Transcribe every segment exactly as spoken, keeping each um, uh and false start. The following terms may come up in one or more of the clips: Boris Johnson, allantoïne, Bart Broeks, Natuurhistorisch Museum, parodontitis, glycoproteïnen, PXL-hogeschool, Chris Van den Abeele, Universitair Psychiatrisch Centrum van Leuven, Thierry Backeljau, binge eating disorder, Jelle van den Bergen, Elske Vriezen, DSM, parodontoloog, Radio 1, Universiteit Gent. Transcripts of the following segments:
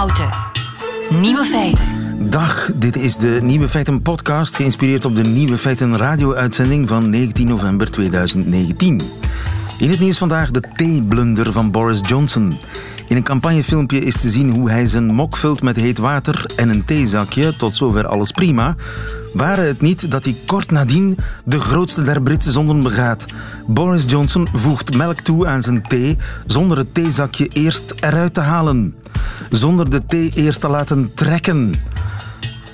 Houten. Nieuwe feiten. Dag, dit is de Nieuwe Feiten podcast, geïnspireerd op de Nieuwe Feiten radio-uitzending van negentien november tweeduizend negentien. In het nieuws vandaag de theeblunder van Boris Johnson. In een campagnefilmpje is te zien hoe hij zijn mok vult met heet water en een theezakje. Tot zover alles prima. Waren het niet dat hij kort nadien de grootste der Britse zonden begaat. Boris Johnson voegt melk toe aan zijn thee zonder het theezakje eerst eruit te halen. Zonder de thee eerst te laten trekken.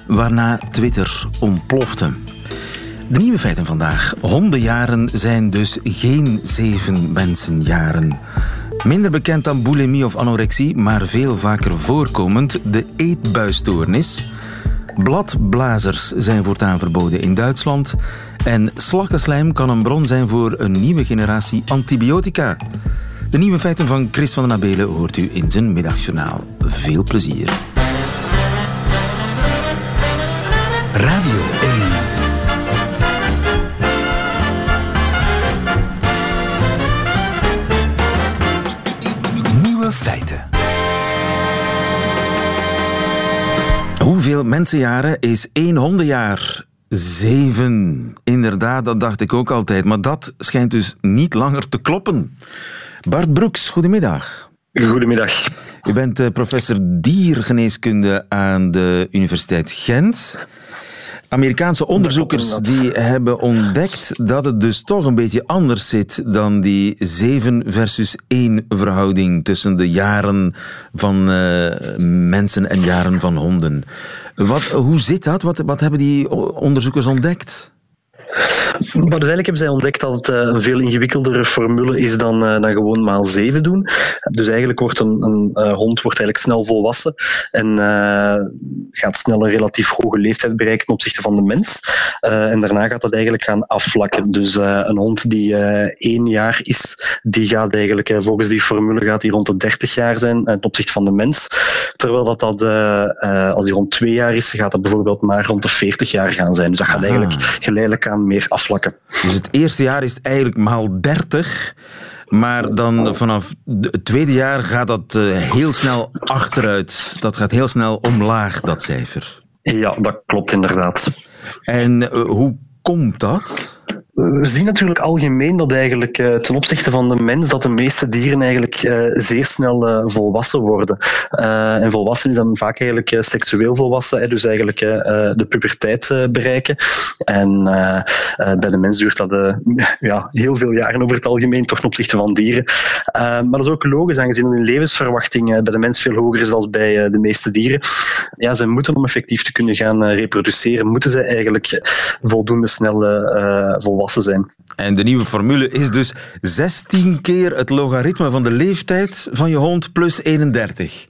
Waarna Twitter ontplofte. De nieuwe feiten vandaag. Hondenjaren zijn dus geen zeven mensenjaren. Minder bekend dan bulimie of anorexie, maar veel vaker voorkomend, de eetbuisstoornis. Bladblazers zijn voortaan verboden in Duitsland. En slakkenslijm kan een bron zijn voor een nieuwe generatie antibiotica. De nieuwe feiten van Chris Van den Abeele hoort u in zijn middagjournaal. Veel plezier. Radio één. Feiten. Hoeveel mensenjaren is één hondenjaar? Zeven. Inderdaad, dat dacht ik ook altijd. Maar dat schijnt dus niet langer te kloppen. Bart Broeks, goedemiddag. Goedemiddag. U bent professor diergeneeskunde aan de Universiteit Gent. Amerikaanse onderzoekers die hebben ontdekt dat het dus toch een beetje anders zit dan die zeven versus één verhouding tussen de jaren van uh, mensen en jaren van honden. Wat, hoe zit dat? Wat, wat hebben die onderzoekers ontdekt? Maar dus eigenlijk hebben zij ontdekt dat het een veel ingewikkeldere formule is dan, dan gewoon maal zeven doen. Dus eigenlijk wordt een, een, een hond wordt eigenlijk snel volwassen en uh, gaat snel een relatief hoge leeftijd bereiken ten opzichte van de mens. Uh, en daarna gaat dat eigenlijk gaan afvlakken. Dus uh, een hond die uh, één jaar is, die gaat eigenlijk uh, volgens die formule gaat die rond de dertig jaar zijn uh, ten opzichte van de mens. Terwijl dat, dat uh, uh, als die rond twee jaar is, gaat dat bijvoorbeeld maar rond de veertig jaar gaan zijn. Dus dat gaat eigenlijk geleidelijk aan meer afvlakken. Dus het eerste jaar is het eigenlijk maal dertig, maar dan vanaf het tweede jaar gaat dat heel snel achteruit. Dat gaat heel snel omlaag, dat cijfer. Ja, dat klopt inderdaad. En hoe komt dat? We zien natuurlijk algemeen dat eigenlijk ten opzichte van de mens dat de meeste dieren eigenlijk zeer snel volwassen worden. En volwassen is dan vaak eigenlijk seksueel volwassen, dus eigenlijk de puberteit bereiken. En bij de mens duurt dat ja, heel veel jaren over het algemeen, toch ten opzichte van dieren. Maar dat is ook logisch, aangezien hun levensverwachting bij de mens veel hoger is dan bij de meeste dieren. Ja, ze moeten om effectief te kunnen gaan reproduceren, moeten ze eigenlijk voldoende snel volwassen zijn. En de nieuwe formule is dus zestien keer het logaritme van de leeftijd van je hond plus eenendertig.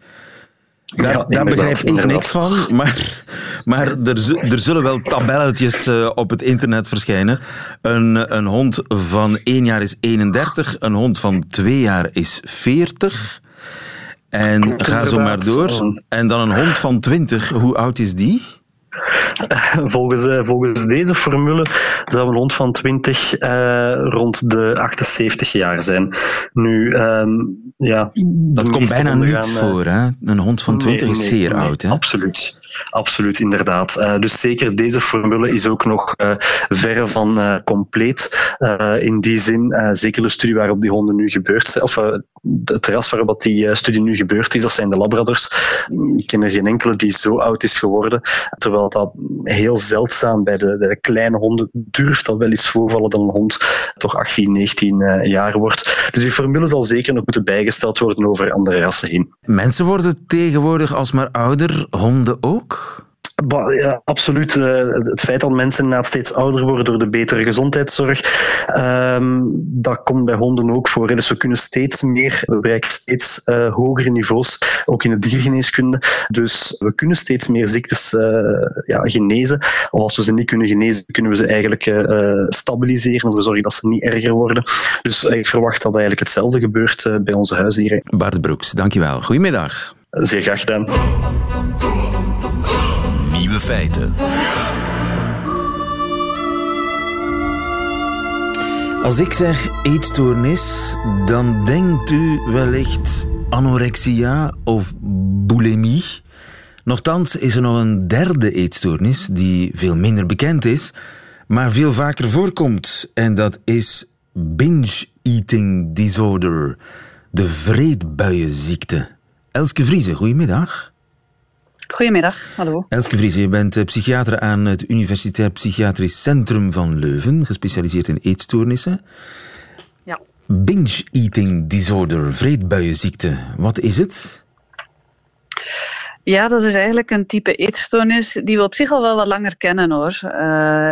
Daar, ja, daar begrijp ik niks van, maar, maar er, er zullen wel tabelletjes op het internet verschijnen. Een, een hond van één jaar is eenendertig, een hond van twee jaar is veertig. En ga zo maar door. En dan een hond van twintig, hoe oud is die? Volgens, volgens deze formule zou een hond van twintig uh, rond de achtenzeventig jaar zijn. Nu, um, ja, dat komt bijna ondergaan... niet voor, hè? Een hond van twintig nee, is zeer nee, oud, hè? Absoluut. Absoluut, inderdaad. Uh, dus zeker deze formule is ook nog uh, verre van uh, compleet. Uh, in die zin, uh, zeker de studie waarop die honden nu gebeurt, of uh, het terras waarop die uh, studie nu gebeurd is, dat zijn de labradors. Ik ken er geen enkele die zo oud is geworden, terwijl dat heel zeldzaam bij de, bij de kleine honden durft dat wel eens voorvallen dat een hond toch achttien, negentien uh, jaar wordt. Dus die formule zal zeker nog moeten bijgesteld worden over andere rassen heen. Mensen worden tegenwoordig alsmaar ouder, honden ook? Bah, ja, absoluut. Uh, het feit dat mensen na steeds ouder worden door de betere gezondheidszorg, um, dat komt bij honden ook voor. Hè. Dus we kunnen steeds meer, we bereiken steeds uh, hogere niveaus, ook in de diergeneeskunde. Dus we kunnen steeds meer ziektes uh, ja, genezen. Of als we ze niet kunnen genezen, kunnen we ze eigenlijk uh, stabiliseren. We zorgen dat ze niet erger worden. Dus uh, ik verwacht dat eigenlijk hetzelfde gebeurt uh, bij onze huisdieren. Bart Broeks, dankjewel. Goedemiddag. Zeer graag gedaan. Nieuwe feiten. Als ik zeg eetstoornis, dan denkt u wellicht anorexia of bulimie. Nochtans is er nog een derde eetstoornis die veel minder bekend is, maar veel vaker voorkomt. En dat is binge eating disorder, de vreedbuienziekte. Elske Vriezen, goedemiddag. Goedemiddag, hallo. Elske Vriezen, je bent psychiater aan het Universitair Psychiatrisch Centrum van Leuven, gespecialiseerd in eetstoornissen. Ja. Binge eating disorder, vreedbuienziekte, wat is het? Ja, dat is eigenlijk een type eetstoornis die we op zich al wel wat langer kennen hoor. Uh,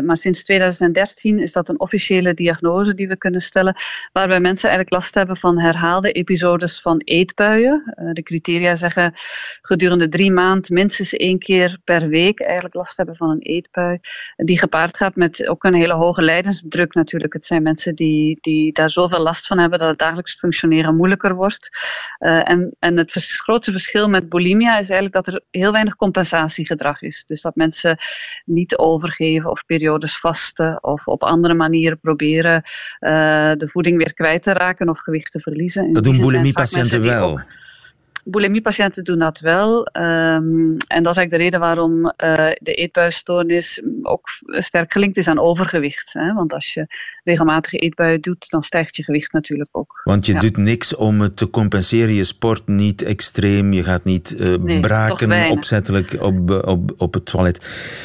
maar sinds twintig dertien is dat een officiële diagnose die we kunnen stellen, waarbij mensen eigenlijk last hebben van herhaalde episodes van eetbuien. Uh, de criteria zeggen gedurende drie maanden minstens één keer per week eigenlijk last hebben van een eetbui. Die gepaard gaat met ook een hele hoge lijdensdruk natuurlijk. Het zijn mensen die, die daar zoveel last van hebben dat het dagelijks functioneren moeilijker wordt. Uh, en, en het vers- grootste verschil met bulimia is eigenlijk dat er heel weinig compensatiegedrag is. Dus dat mensen niet overgeven of periodes vasten of op andere manieren proberen uh, de voeding weer kwijt te raken of gewicht te verliezen. Dat doen bulimiepatiënten wel. Bulimiepatiënten doen dat wel. Um, en dat is eigenlijk de reden waarom uh, de eetbuistoornis ook sterk gelinkt is aan overgewicht. Hè? Want als je regelmatige eetbuien doet, dan stijgt je gewicht natuurlijk ook. Want je ja. doet niks om het te compenseren. Je sport niet extreem. Je gaat niet uh, nee, braken opzettelijk op, op, op het toilet.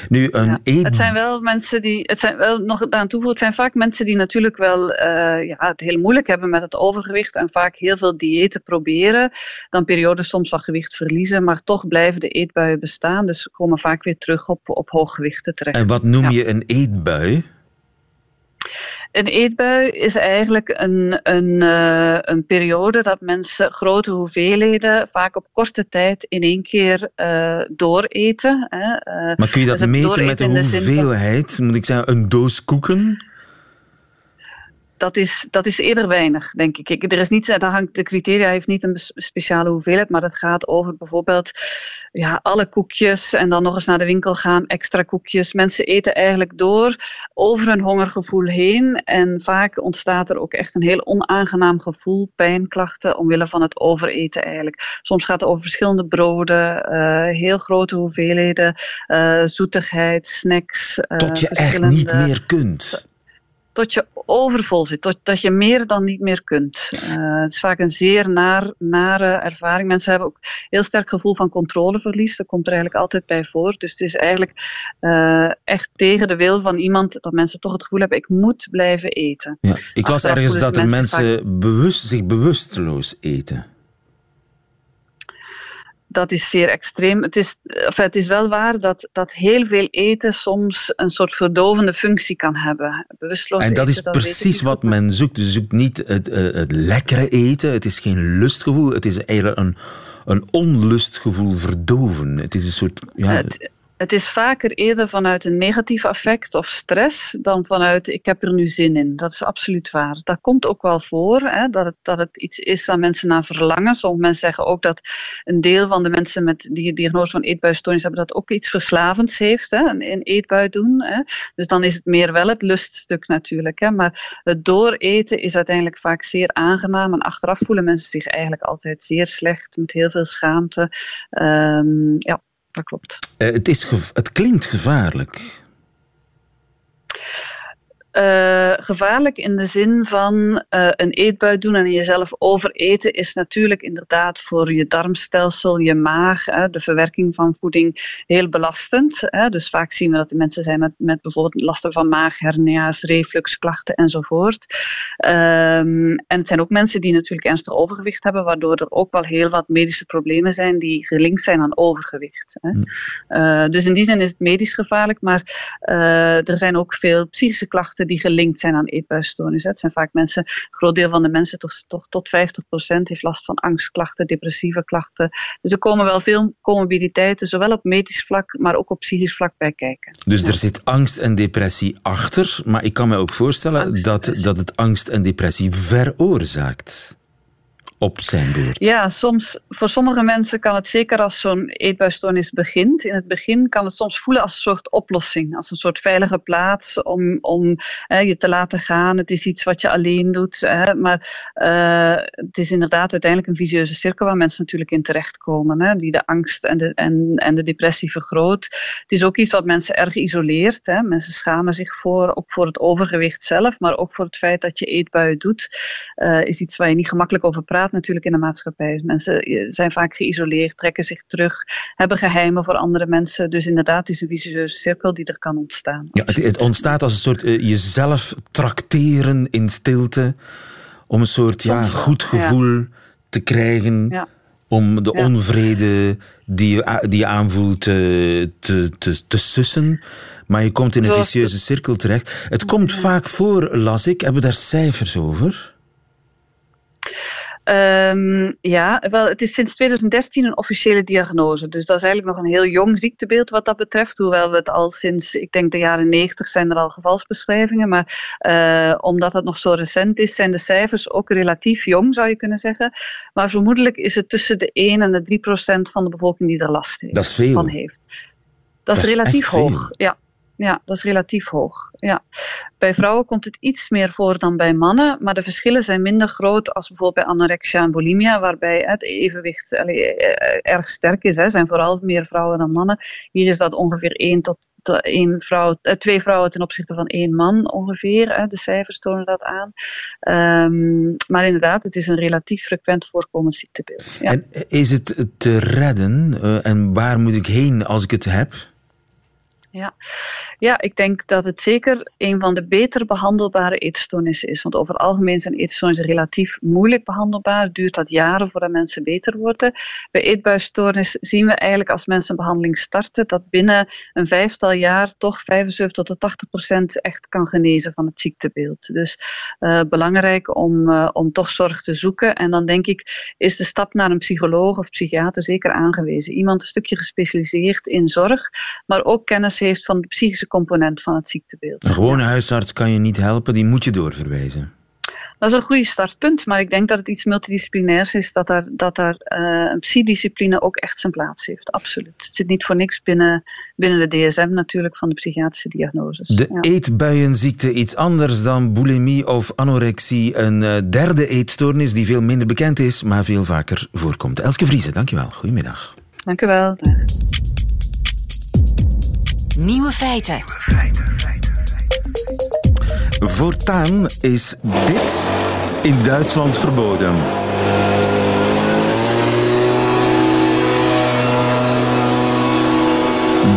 Nu, een ja, eet... Het zijn wel mensen die... Het zijn wel, nog daaraan toevoegen, het zijn vaak mensen die natuurlijk wel uh, ja, het heel moeilijk hebben met het overgewicht en vaak heel veel diëten proberen. Dan periode soms van gewicht verliezen, maar toch blijven de eetbuien bestaan. Dus ze komen vaak weer terug op, op hooggewichten terecht. En wat noem ja. je een eetbui? Een eetbui is eigenlijk een, een, uh, een periode dat mensen grote hoeveelheden vaak op korte tijd in één keer uh, dooreten. Hè. Uh, maar kun je dat dus meten met de hoeveelheid? Van... Moet ik zeggen, een doos koeken? Dat is, dat is eerder weinig, denk ik. Er is niet, daar hangt, de criteria heeft niet een speciale hoeveelheid, maar het gaat over bijvoorbeeld ja, alle koekjes en dan nog eens naar de winkel gaan, extra koekjes. Mensen eten eigenlijk door over hun hongergevoel heen en vaak ontstaat er ook echt een heel onaangenaam gevoel, pijnklachten, omwille van het overeten eigenlijk. Soms gaat het over verschillende broden, uh, heel grote hoeveelheden, uh, zoetigheid, snacks. Uh, Tot je verschillende... echt niet meer kunt. Tot je overvol zit, tot, dat je meer dan niet meer kunt. Uh, het is vaak een zeer naar, nare ervaring. Mensen hebben ook een heel sterk gevoel van controleverlies. Dat komt er eigenlijk altijd bij voor. Dus het is eigenlijk uh, echt tegen de wil van iemand dat mensen toch het gevoel hebben, ik moet blijven eten. Ja, ik las ergens dat er mensen vaak... bewust, zich bewusteloos eten. Dat is zeer extreem. Het is, enfin, het is wel waar dat, dat heel veel eten soms een soort verdovende functie kan hebben. Bewusteloos eten. En dat eten, is dat precies wat goed. men zoekt. Je zoekt niet het, het lekkere eten. Het is geen lustgevoel. Het is eigenlijk een, een onlustgevoel verdoven. Het is een soort... Ja, het, Het is vaker eerder vanuit een negatief affect of stress dan vanuit ik heb er nu zin in. Dat is absoluut waar. Dat komt ook wel voor, hè, dat, het, dat het iets is dat mensen naar verlangen. Sommige mensen zeggen ook dat een deel van de mensen met die diagnose van eetbuistoornis hebben dat ook iets verslavends heeft, hè, een, een eetbui doen. Hè. Dus dan is het meer wel het luststuk natuurlijk. Hè. Maar het dooreten is uiteindelijk vaak zeer aangenaam. En achteraf voelen mensen zich eigenlijk altijd zeer slecht, met heel veel schaamte. Um, ja. Dat klopt. Uh, het, is gev- het klinkt gevaarlijk. Uh, gevaarlijk in de zin van uh, een eetbui doen en jezelf overeten is natuurlijk inderdaad voor je darmstelsel, je maag, hè, de verwerking van voeding heel belastend. Hè. Dus vaak zien we dat de mensen zijn met, met bijvoorbeeld lasten van maag, hernia's, refluxklachten enzovoort. Um, en het zijn ook mensen die natuurlijk ernstig overgewicht hebben, waardoor er ook wel heel wat medische problemen zijn die gelinkt zijn aan overgewicht. Hè. Mm. Uh, dus in die zin is het medisch gevaarlijk, maar uh, er zijn ook veel psychische klachten die gelinkt zijn aan eetbuistoornis. Het zijn vaak mensen, een groot deel van de mensen, toch, toch tot vijftig procent heeft last van angstklachten, depressieve klachten. Dus er komen wel veel comorbiditeiten, zowel op medisch vlak, maar ook op psychisch vlak bij kijken. Dus ja. er zit angst en depressie achter, maar ik kan me ook voorstellen angst, dat, dus. dat het angst en depressie veroorzaakt. op zijn beurt. Ja, soms, voor sommige mensen kan het zeker als zo'n eetbuisstoornis begint. In het begin kan het soms voelen als een soort oplossing. Als een soort veilige plaats om, om hè, je te laten gaan. Het is iets wat je alleen doet. Hè, maar uh, het is inderdaad uiteindelijk een vicieuze cirkel waar mensen natuurlijk in terechtkomen. Hè, die de angst en de, en, en de depressie vergroot. Het is ook iets wat mensen erg isoleert. Hè. Mensen schamen zich voor, ook voor het overgewicht zelf. Maar ook voor het feit dat je eetbuien doet. Uh, is iets waar je niet gemakkelijk over praat. Natuurlijk in de maatschappij. Mensen zijn vaak geïsoleerd, trekken zich terug, hebben geheimen voor andere mensen. Dus inderdaad, het is een vicieuze cirkel die er kan ontstaan. Ja, het, het ontstaat als een soort uh, jezelf trakteren in stilte om een soort ja, goed gevoel ja. te krijgen ja. om de ja. onvrede die je, die je aanvoelt te, te, te, te sussen. Maar je komt in een vicieuze cirkel terecht. Het komt ja. vaak voor, las ik. Hebben we daar cijfers over? Um, ja, wel, het is sinds twintig dertien een officiële diagnose. Dus dat is eigenlijk nog een heel jong ziektebeeld wat dat betreft. Hoewel we het al sinds, ik denk de jaren negentig zijn er al gevalsbeschrijvingen. Maar uh, omdat het nog zo recent is, zijn de cijfers ook relatief jong, zou je kunnen zeggen. Maar vermoedelijk is het tussen de één en de drie procent van de bevolking die er last heeft. Dat is veel. Van heeft. Dat, dat is relatief hoog, ja. Ja, dat is relatief hoog. Ja. Bij vrouwen komt het iets meer voor dan bij mannen, maar de verschillen zijn minder groot als bijvoorbeeld bij anorexia en bulimia, waarbij het evenwicht erg sterk is. Er zijn vooral meer vrouwen dan mannen. Hier is dat ongeveer één tot één vrouw, twee vrouwen ten opzichte van één man ongeveer. De cijfers tonen dat aan. Um, maar inderdaad, het is een relatief frequent voorkomend ziektebeeld. Ja. En is het te redden? En waar moet ik heen als ik het heb? Ja. ja, ik denk dat het zeker een van de beter behandelbare eetstoornissen is. Want over het algemeen zijn eetstoornissen relatief moeilijk behandelbaar. Duurt dat jaren voordat mensen beter worden. Bij eetbuisstoornis zien we eigenlijk als mensen een behandeling starten, dat binnen een vijftal jaar toch vijfenzeventig tot tachtig procent echt kan genezen van het ziektebeeld. Dus uh, belangrijk om, uh, om toch zorg te zoeken. En dan denk ik, is de stap naar een psycholoog of psychiater zeker aangewezen. Iemand een stukje gespecialiseerd in zorg, maar ook kennis heeft van de psychische component van het ziektebeeld. Een gewone huisarts kan je niet helpen, die moet je doorverwijzen. Dat is een goede startpunt, maar ik denk dat het iets multidisciplinairs is, dat daar, dat daar uh, een psydiscipline ook echt zijn plaats heeft. Absoluut. Het zit niet voor niks binnen, binnen de D S M natuurlijk, van de psychiatrische diagnoses. De ja. eetbuienziekte, iets anders dan bulimie of anorexie. Een uh, derde eetstoornis die veel minder bekend is, maar veel vaker voorkomt. Elske Vriezen, dankjewel. Goedemiddag. Dank u wel. Dag. Nieuwe feiten. Nieuwe feiten, feiten, feiten. Voortaan is dit in Duitsland verboden.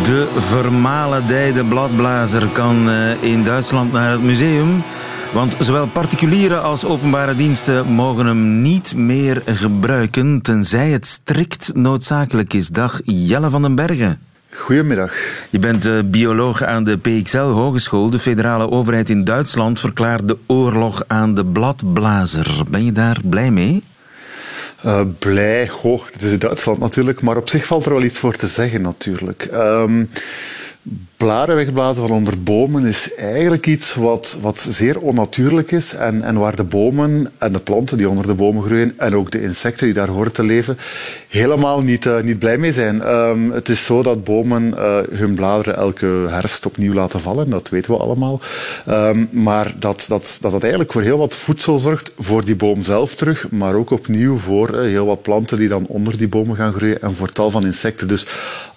De vermaledijde bladblazer kan in Duitsland naar het museum. Want zowel particulieren als openbare diensten mogen hem niet meer gebruiken, tenzij het strikt noodzakelijk is. Dag Jelle van den Bergen. Goedemiddag. Je bent uh, bioloog aan de P X L-hogeschool. De federale overheid in Duitsland verklaart de oorlog aan de bladblazer. Ben je daar blij mee? Uh, blij, goh, het is in Duitsland natuurlijk, maar op zich valt er wel iets voor te zeggen natuurlijk. Um, blaren wegblazen van onder bomen is eigenlijk iets wat, wat zeer onnatuurlijk is en, en waar de bomen en de planten die onder de bomen groeien en ook de insecten die daar horen te leven helemaal niet, uh, niet blij mee zijn. Um, het is zo dat bomen uh, hun bladeren elke herfst opnieuw laten vallen, dat weten we allemaal. Um, maar dat, dat, dat dat eigenlijk voor heel wat voedsel zorgt, voor die boom zelf terug, maar ook opnieuw voor uh, heel wat planten die dan onder die bomen gaan groeien en voor tal van insecten. Dus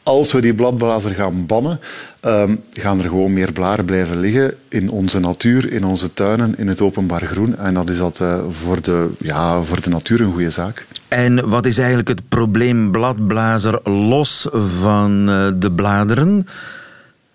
als we die bladblazer gaan bannen, Um, gaan er gewoon meer blaren blijven liggen in onze natuur, in onze tuinen, in het openbaar groen. En dat is dat uh, voor, de, ja, voor de natuur een goede zaak. En wat is eigenlijk het probleem bladblazer los van uh, de bladeren?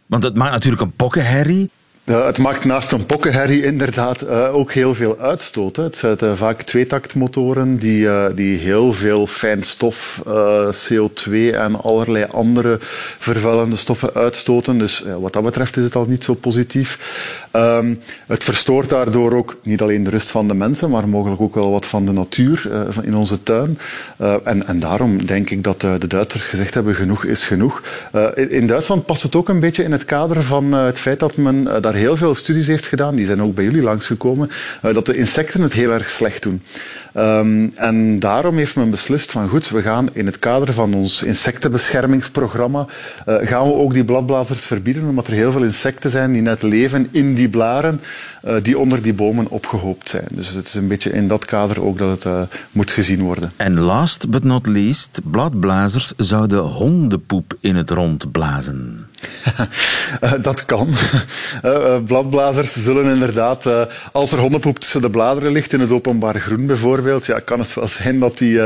Want het maakt natuurlijk een pokkenherrie. Uh, het maakt naast een pokkenherrie inderdaad uh, ook heel veel uitstoot. Hè. Het zijn uh, vaak tweetaktmotoren die, uh, die heel veel fijn stof, uh, C O twee en allerlei andere vervuilende stoffen uitstoten. Dus uh, wat dat betreft is het al niet zo positief. Um, het verstoort daardoor ook niet alleen de rust van de mensen, maar mogelijk ook wel wat van de natuur uh, in onze tuin. Uh, en, en daarom denk ik dat uh, de Duitsers gezegd hebben, genoeg is genoeg. Uh, in, in Duitsland past het ook een beetje in het kader van uh, het feit dat men uh, daar heel veel studies heeft gedaan, die zijn ook bij jullie langsgekomen, uh, dat de insecten het heel erg slecht doen. Um, en daarom heeft men beslist van goed, we gaan in het kader van ons insectenbeschermingsprogramma uh, gaan we ook die bladblazers verbieden, omdat er heel veel insecten zijn die net leven in die blaren uh, die onder die bomen opgehoopt zijn. Dus het is een beetje in dat kader ook dat het uh, moet gezien worden. En last but not least, bladblazers zouden hondenpoep in het rond blazen. Dat kan. Bladblazers zullen inderdaad, als er hondenpoep tussen de bladeren ligt, in het openbaar groen bijvoorbeeld, ja, kan het wel zijn dat die,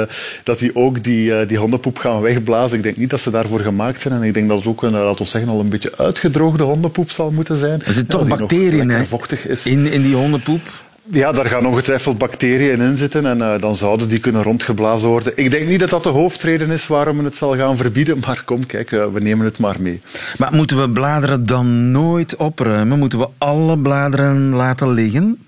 dat die ook die, die hondenpoep gaan wegblazen. Ik denk niet dat ze daarvoor gemaakt zijn en ik denk dat het ook een, laten we zeggen, al een beetje uitgedroogde hondenpoep zal moeten zijn. Er zitten toch bacteriën hè? Vochtig is. In, in die hondenpoep? Ja, daar gaan ongetwijfeld bacteriën in zitten en uh, dan zouden die kunnen rondgeblazen worden. Ik denk niet dat dat de hoofdreden is waarom we het zal gaan verbieden, maar kom, kijk, uh, we nemen het maar mee. Maar moeten we bladeren dan nooit opruimen? Moeten we alle bladeren laten liggen?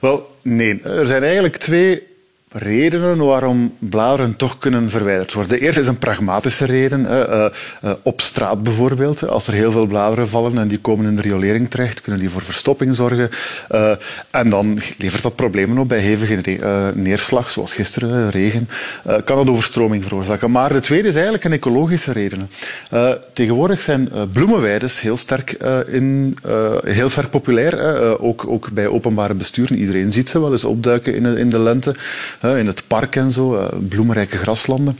Wel, nee. Er zijn eigenlijk twee redenen waarom bladeren toch kunnen verwijderd worden. De eerste is een pragmatische reden. Uh, uh, op straat bijvoorbeeld. Als er heel veel bladeren vallen en die komen in de riolering terecht, kunnen die voor verstopping zorgen. Uh, en dan levert dat problemen op bij hevige uh, neerslag, zoals gisteren, regen. Uh, kan dat overstroming veroorzaken. Maar de tweede is eigenlijk een ecologische reden. Uh, tegenwoordig zijn uh, bloemenweides heel sterk, uh, in, uh, heel sterk populair. Uh, ook, ook bij openbare besturen. Iedereen ziet ze wel eens opduiken in, in de lente. In het park en zo, bloemrijke graslanden.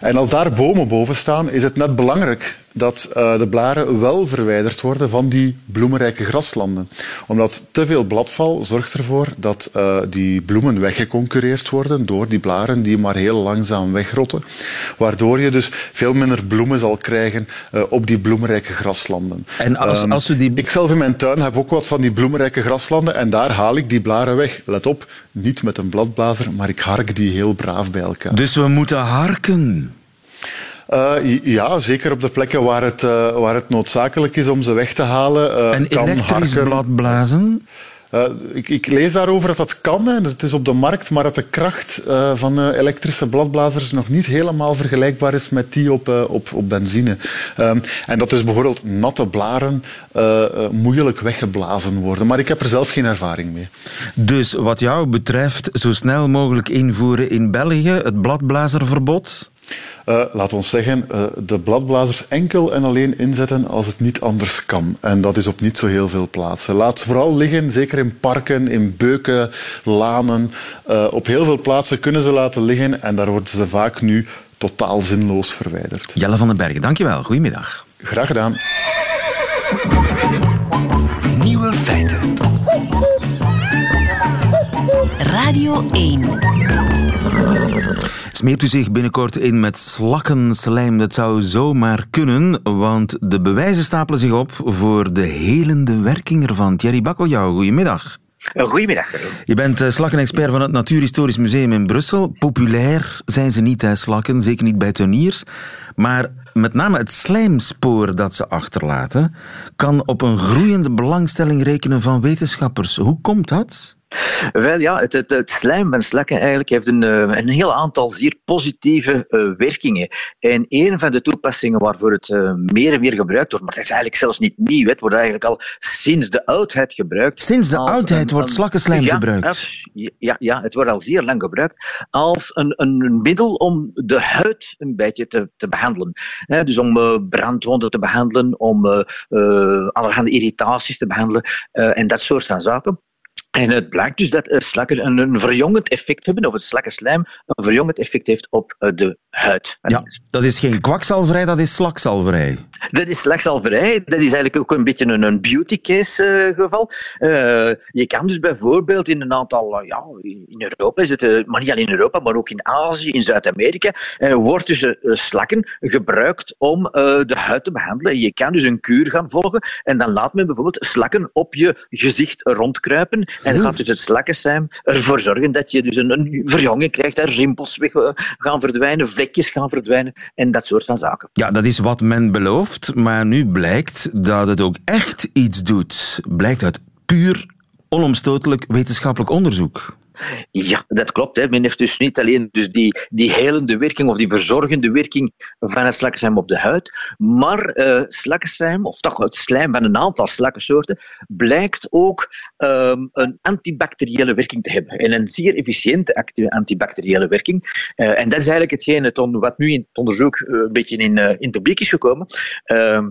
En als daar bomen boven staan, is het net belangrijk dat de blaren wel verwijderd worden van die bloemenrijke graslanden. Omdat te veel bladval zorgt ervoor dat die bloemen weggeconcurreerd worden door die blaren die maar heel langzaam wegrotten. Waardoor je dus veel minder bloemen zal krijgen op die bloemenrijke graslanden. En als, als we die... Ik zelf in mijn tuin heb ook wat van die bloemenrijke graslanden en daar haal ik die blaren weg. Let op, niet met een bladblazer, maar ik hark die heel braaf bij elkaar. Dus we moeten harken? Uh, ja, zeker op de plekken waar het, uh, waar het noodzakelijk is om ze weg te halen. Uh, en kan elektrisch harken... bladblazen? Uh, ik, ik lees daarover dat dat kan, hè. Dat is op de markt, maar dat de kracht uh, van uh, elektrische bladblazers nog niet helemaal vergelijkbaar is met die op, uh, op, op benzine. Uh, en dat dus bijvoorbeeld natte blaren uh, uh, moeilijk weggeblazen worden. Maar ik heb er zelf geen ervaring mee. Dus wat jou betreft, zo snel mogelijk invoeren in België, het bladblazerverbod... Uh, laat ons zeggen, uh, de bladblazers enkel en alleen inzetten als het niet anders kan. En dat is op niet zo heel veel plaatsen. Laat ze vooral liggen, zeker in parken, in beuken, lanen. Uh, op heel veel plaatsen kunnen ze laten liggen en daar worden ze vaak nu totaal zinloos verwijderd. Jelle van den Bergen, dankjewel. Goedemiddag. Graag gedaan. Nieuwe feiten. Radio één. Smeert u zich binnenkort in met slakkenslijm? Dat zou zomaar kunnen, want de bewijzen stapelen zich op voor de helende werking ervan. Thierry Backeljau, goedemiddag. Goedemiddag. Je bent slakkenexpert van het Natuurhistorisch Museum in Brussel. Populair zijn ze niet, hè, slakken, zeker niet bij tuiniers. Maar met name het slijmspoor dat ze achterlaten kan op een groeiende belangstelling rekenen van wetenschappers. Hoe komt dat? Wel ja, het, het, het slijm van slakken eigenlijk heeft een, een heel aantal zeer positieve uh, werkingen. En een van de toepassingen waarvoor het uh, meer en meer gebruikt wordt, maar dat is eigenlijk zelfs niet nieuw, het wordt eigenlijk al sinds de oudheid gebruikt. Sinds de oudheid een, wordt slakkenslijm ja, gebruikt? Als, ja, ja, het wordt al zeer lang gebruikt als een, een middel om de huid een beetje te, te behandelen. He, dus om uh, brandwonden te behandelen, om uh, uh, allerhande irritaties te behandelen uh, en dat soort van zaken. En het blijkt dus dat slakken een, een verjongend effect hebben, of het slakkenslijm een verjongend effect heeft op de huid. Ja, dat is geen kwakzalverij, dat is slakzalverij. Dat is slakzalverij. Dat is eigenlijk ook een beetje een, een beauty case uh, geval. Uh, je kan dus bijvoorbeeld in een aantal, uh, ja, in Europa is het, uh, maar niet alleen in Europa, maar ook in Azië, in Zuid-Amerika, uh, wordt dus uh, slakken gebruikt om uh, de huid te behandelen. Je kan dus een kuur gaan volgen en dan laat men bijvoorbeeld slakken op je gezicht rondkruipen. En gaat dus het slakkenslijm ervoor zorgen dat je dus een, een verjonging krijgt, daar rimpels weg gaan verdwijnen, vlekjes gaan verdwijnen en dat soort van zaken. Ja, dat is wat men belooft, maar nu blijkt dat het ook echt iets doet. Blijkt uit puur, onomstotelijk wetenschappelijk onderzoek. Ja, dat klopt. Hè. Men heeft dus niet alleen dus die, die helende werking of die verzorgende werking van het slakkenslime op de huid, maar uh, slakkenslime, of toch het slijm van een aantal slakkensoorten, blijkt ook um, een antibacteriële werking te hebben. En een zeer efficiënte antibacteriële werking. Uh, en dat is eigenlijk hetgeen het on- wat nu in het onderzoek uh, een beetje in, uh, in het publiek is gekomen. Uh,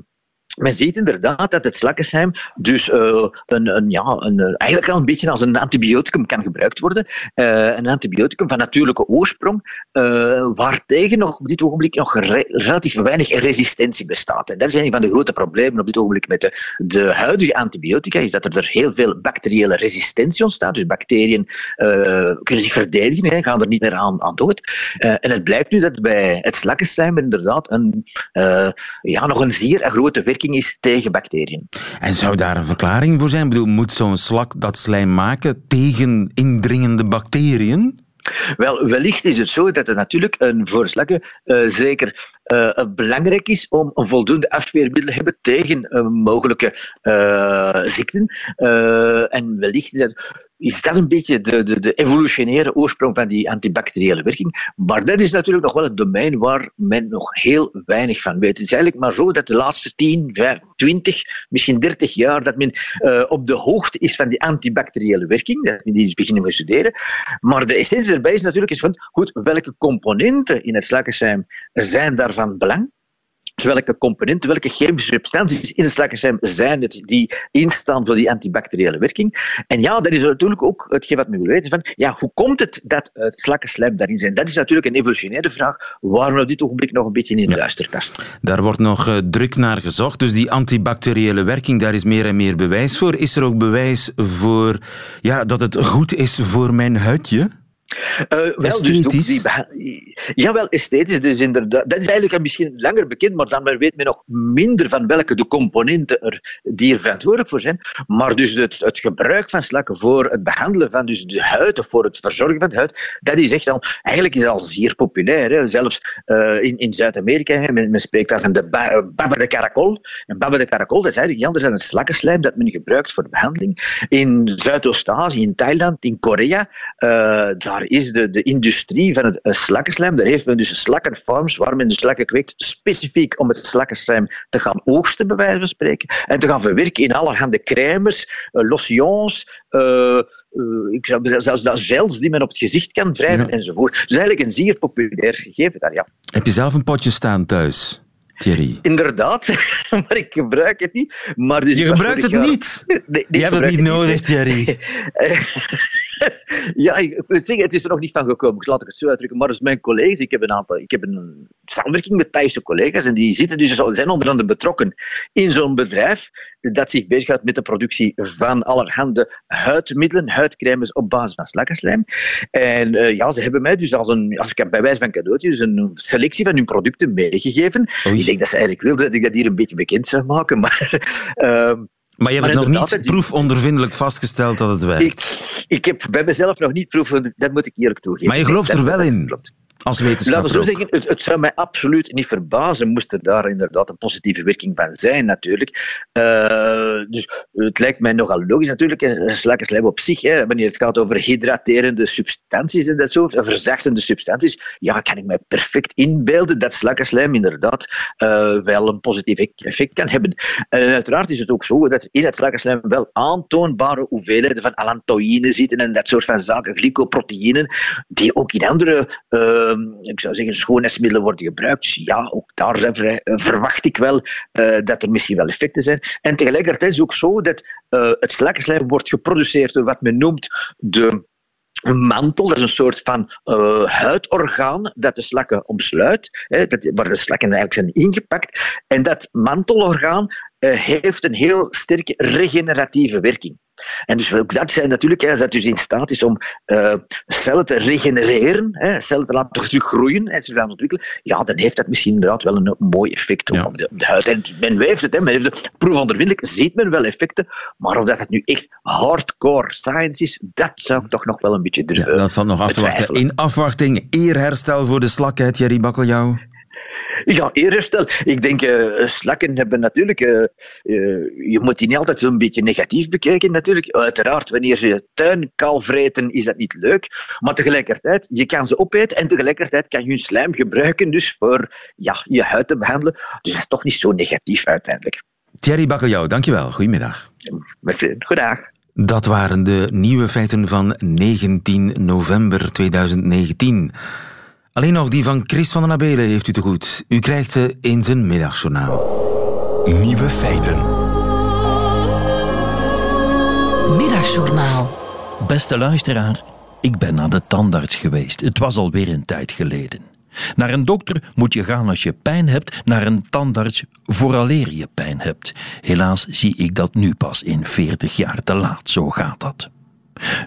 Men ziet inderdaad dat het slakkenslime dus uh, een, een, ja, een, eigenlijk al een beetje als een antibioticum kan gebruikt worden. Uh, een antibioticum van natuurlijke oorsprong, uh, waartegen nog op dit ogenblik nog re- relatief weinig resistentie bestaat. En dat is een van de grote problemen op dit ogenblik met de, de huidige antibiotica, is dat er heel veel bacteriële resistentie ontstaat. Dus bacteriën uh, kunnen zich verdedigen, hè, gaan er niet meer aan, aan dood. Uh, en het blijkt nu dat bij het slakkenslime inderdaad een, uh, ja, nog een zeer grote werking is tegen bacteriën. En zou daar een verklaring voor zijn? Ik bedoel, moet zo'n slak dat slijm maken tegen indringende bacteriën? Wel, wellicht is het zo dat het natuurlijk een voor slakken uh, zeker uh, belangrijk is om een voldoende afweermiddel te hebben tegen uh, mogelijke uh, ziekten. Uh, en wellicht is dat... is dat een beetje de, de, de evolutionaire oorsprong van die antibacteriële werking. Maar dat is natuurlijk nog wel het domein waar men nog heel weinig van weet. Het is eigenlijk maar zo dat de laatste tien, twintig, misschien dertig jaar dat men uh, op de hoogte is van die antibacteriële werking, dat men die is beginnen te studeren. Maar de essentie daarbij is natuurlijk is van, goed, welke componenten in het slakkenslime zijn daarvan belang? Dus welke componenten, welke chemische substanties in het slakkenslime zijn het die instaan voor die antibacteriële werking? En ja, dat is natuurlijk ook hetgeen wat men wil weten van, ja, hoe komt het dat het slakkenslime daarin zijn? Dat is natuurlijk een evolutionaire vraag waar we op dit ogenblik nog een beetje in de luisterkast. Ja. Daar wordt nog druk naar gezocht, dus die antibacteriële werking, daar is meer en meer bewijs voor. Is er ook bewijs voor, ja, dat het goed is voor mijn huidje? Uh, wel, esthetisch? Dus beha- ja, wel esthetisch. Dus inderdaad. Dat is eigenlijk misschien langer bekend, maar dan weet men nog minder van welke de componenten er, die er verantwoordelijk voor zijn. Maar dus het, het gebruik van slakken voor het behandelen van dus de huid of voor het verzorgen van de huid, dat is echt al, eigenlijk is al zeer populair. Hè. Zelfs uh, in, in Zuid-Amerika, hè, men, men spreekt daar van de ba- baba de caracol. En baba de caracol, dat is eigenlijk niet anders dan het slakkenslijm dat men gebruikt voor de behandeling. In Zuidoost-Azië, in Thailand, in Korea, uh, daar is de, de industrie van het slakkenslime. Daar heeft men dus slakkenfarms waar men de slakken kweekt, specifiek om het slakkenslime te gaan oogsten, bij wijze van spreken, en te gaan verwerken in allerhande crèmes, uh, lotions, uh, uh, ik zou, zelfs dat gels die men op het gezicht kan wrijven, ja, enzovoort. Dus eigenlijk een zeer populair gegeven daar, ja. Heb je zelf een potje staan thuis, Thierry? Inderdaad, maar ik gebruik het niet. Maar dus je gebruikt het jaar... niet? Nee, nee, je hebt het niet nodig, Thierry. Ja, ik moet zeggen, het is er nog niet van gekomen. Dus laat ik het zo uitdrukken. Maar dus mijn collega's, ik heb een aantal, ik heb een samenwerking met Thaise collega's en die zitten dus, zijn onder andere betrokken in zo'n bedrijf dat zich bezighoudt met de productie van allerhande huidmiddelen, huidcremes op basis van slakkenslijm. En uh, ja, ze hebben mij dus als een, als ik bij wijze van cadeautje, dus een selectie van hun producten meegegeven. Oei. Ik denk dat ze eigenlijk wilden dat ik dat hier een beetje bekend zou maken, maar... Uh, Maar je hebt maar nog niet proefondervindelijk vastgesteld dat het werkt. Ik, ik heb bij mezelf nog niet proeven, dat moet ik eerlijk toegeven. Maar je gelooft er wel in, klopt, als wetenschapper. Laten we zo zeggen, het, het zou mij absoluut niet verbazen moest er daar inderdaad een positieve werking van zijn, natuurlijk. Uh, dus het lijkt mij nogal logisch, natuurlijk. Slakkenslime op zich, hè, wanneer het gaat over hydraterende substanties en dat soort, verzachtende substanties, ja, kan ik mij perfect inbeelden dat slakkenslime inderdaad uh, wel een positief effect kan hebben. En uiteraard is het ook zo dat in het slakkenslime wel aantoonbare hoeveelheden van allantoïne zitten en dat soort van zaken, glycoproteïnen, die ook in andere... Uh, ik zou zeggen, schoonheidsmiddelen worden gebruikt. Ja, ook daar verwacht ik wel uh, dat er misschien wel effecten zijn. En tegelijkertijd is het ook zo dat uh, het slakkenslime wordt geproduceerd door wat men noemt de mantel. Dat is een soort van uh, huidorgaan dat de slakken omsluit, hè, dat, waar de slakken eigenlijk zijn ingepakt. En dat mantelorgaan uh, heeft een heel sterke regeneratieve werking. En dus ook dat zijn natuurlijk, als dat dus in staat is om uh, cellen te regenereren, hè, cellen te laten teruggroeien en ze gaan ontwikkelen, ja, dan heeft dat misschien inderdaad wel een mooi effect op, ja, op, de, op de huid. En men heeft het, hè, men heeft het proefondervindelijk, ziet men wel effecten, maar of dat het nu echt hardcore science is, dat zou ik toch nog wel een beetje durven betwijfelen. Ja, dat valt nog af te wachten. In afwachting, eerherstel voor de slakkenhuid, Thierry Backeljau. Ja, eerherstel. Ik denk, uh, slakken hebben natuurlijk... Uh, uh, je moet die niet altijd zo'n beetje negatief bekijken, natuurlijk. Uiteraard, wanneer ze tuin kaal vreten, is dat niet leuk. Maar tegelijkertijd, je kan ze opeten en tegelijkertijd kan je hun slijm gebruiken dus voor ja, je huid te behandelen. Dus dat is toch niet zo negatief uiteindelijk. Thierry Backeljau, dankjewel. Goedemiddag. Meteen. Goedendag. Dat waren de nieuwe feiten van negentien november tweeduizend negentien. Alleen nog die van Chris Van den Abeele heeft u te goed. U krijgt ze in zijn middagjournaal. Nieuwe feiten. Middagjournaal. Beste luisteraar, ik ben naar de tandarts geweest. Het was alweer een tijd geleden. Naar een dokter moet je gaan als je pijn hebt, naar een tandarts vooraleer je pijn hebt. Helaas zie ik dat nu pas in veertig jaar te laat, zo gaat dat.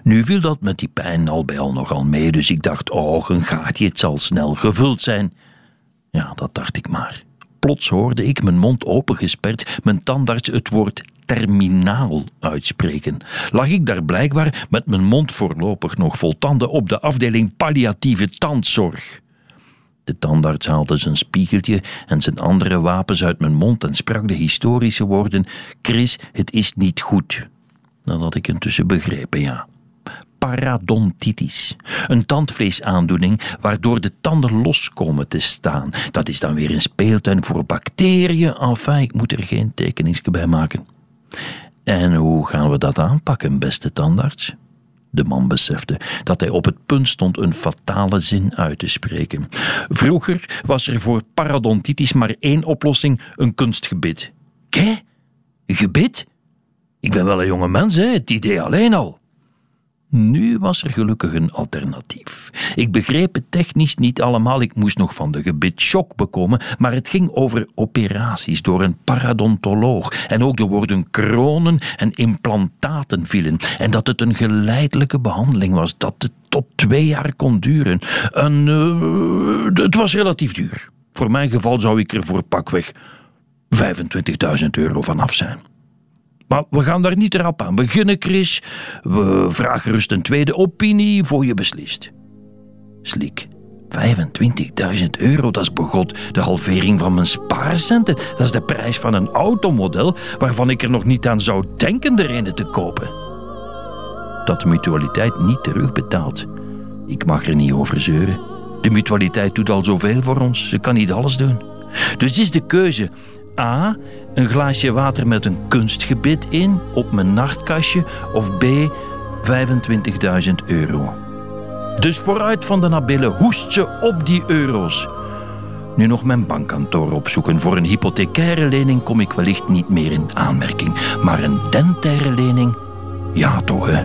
Nu viel dat met die pijn al bij al nogal mee, dus ik dacht, oh, een gaatje, het zal snel gevuld zijn. Ja, dat dacht ik maar. Plots hoorde ik mijn mond opengesperd, mijn tandarts het woord terminaal uitspreken. Lag ik daar blijkbaar met mijn mond voorlopig nog vol tanden op de afdeling palliatieve tandzorg. De tandarts haalde zijn spiegeltje en zijn andere wapens uit mijn mond en sprak de historische woorden: Chris, het is niet goed. Dat had ik intussen begrepen, ja. Parodontitis. Een tandvleesaandoening waardoor de tanden los komen te staan. Dat is dan weer een speeltuin voor bacteriën. Enfin, ik moet er geen tekeningsje bij maken. En hoe gaan we dat aanpakken, beste tandarts? De man besefte dat hij op het punt stond een fatale zin uit te spreken. Vroeger was er voor parodontitis maar één oplossing, een kunstgebit. Hè? Gebit? Ik ben wel een jonge mens, hè? Het idee alleen al. Nu was er gelukkig een alternatief. Ik begreep het technisch niet allemaal, ik moest nog van de gebitshock bekomen, maar het ging over operaties door een parodontoloog en ook de woorden kronen en implantaten vielen en dat het een geleidelijke behandeling was, dat het tot twee jaar kon duren. En uh, het was relatief duur. Voor mijn geval zou ik er voor pakweg vijfentwintigduizend euro van af zijn. Maar we gaan daar niet rap aan beginnen, Chris. We vragen rust een tweede opinie voor je beslist. Slik. vijfentwintigduizend euro, dat is begot de halvering van mijn spaarcenten. Dat is de prijs van een automodel waarvan ik er nog niet aan zou denken er een te kopen. Dat de mutualiteit niet terugbetaalt. Ik mag er niet over zeuren. De mutualiteit doet al zoveel voor ons. Ze kan niet alles doen. Dus is de keuze... A. Een glaasje water met een kunstgebit in op mijn nachtkastje. Of B. vijfentwintigduizend euro. Dus vooruit Van den Abeele, hoest ze op die euro's. Nu nog mijn bankkantoor opzoeken. Voor een hypothecaire lening kom ik wellicht niet meer in aanmerking. Maar een dentaire lening? Ja toch, hè.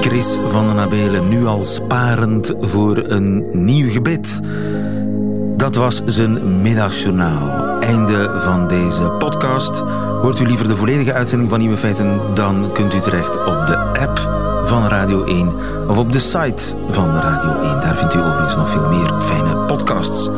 Chris Van den Abeele nu al sparend voor een nieuw gebit. Dat was zijn middagjournaal. Einde van deze podcast. Hoort u liever de volledige uitzending van Nieuwe Feiten? Dan kunt u terecht op de app van Radio één of op de site van Radio één. Daar vindt u overigens nog veel meer fijne podcasts.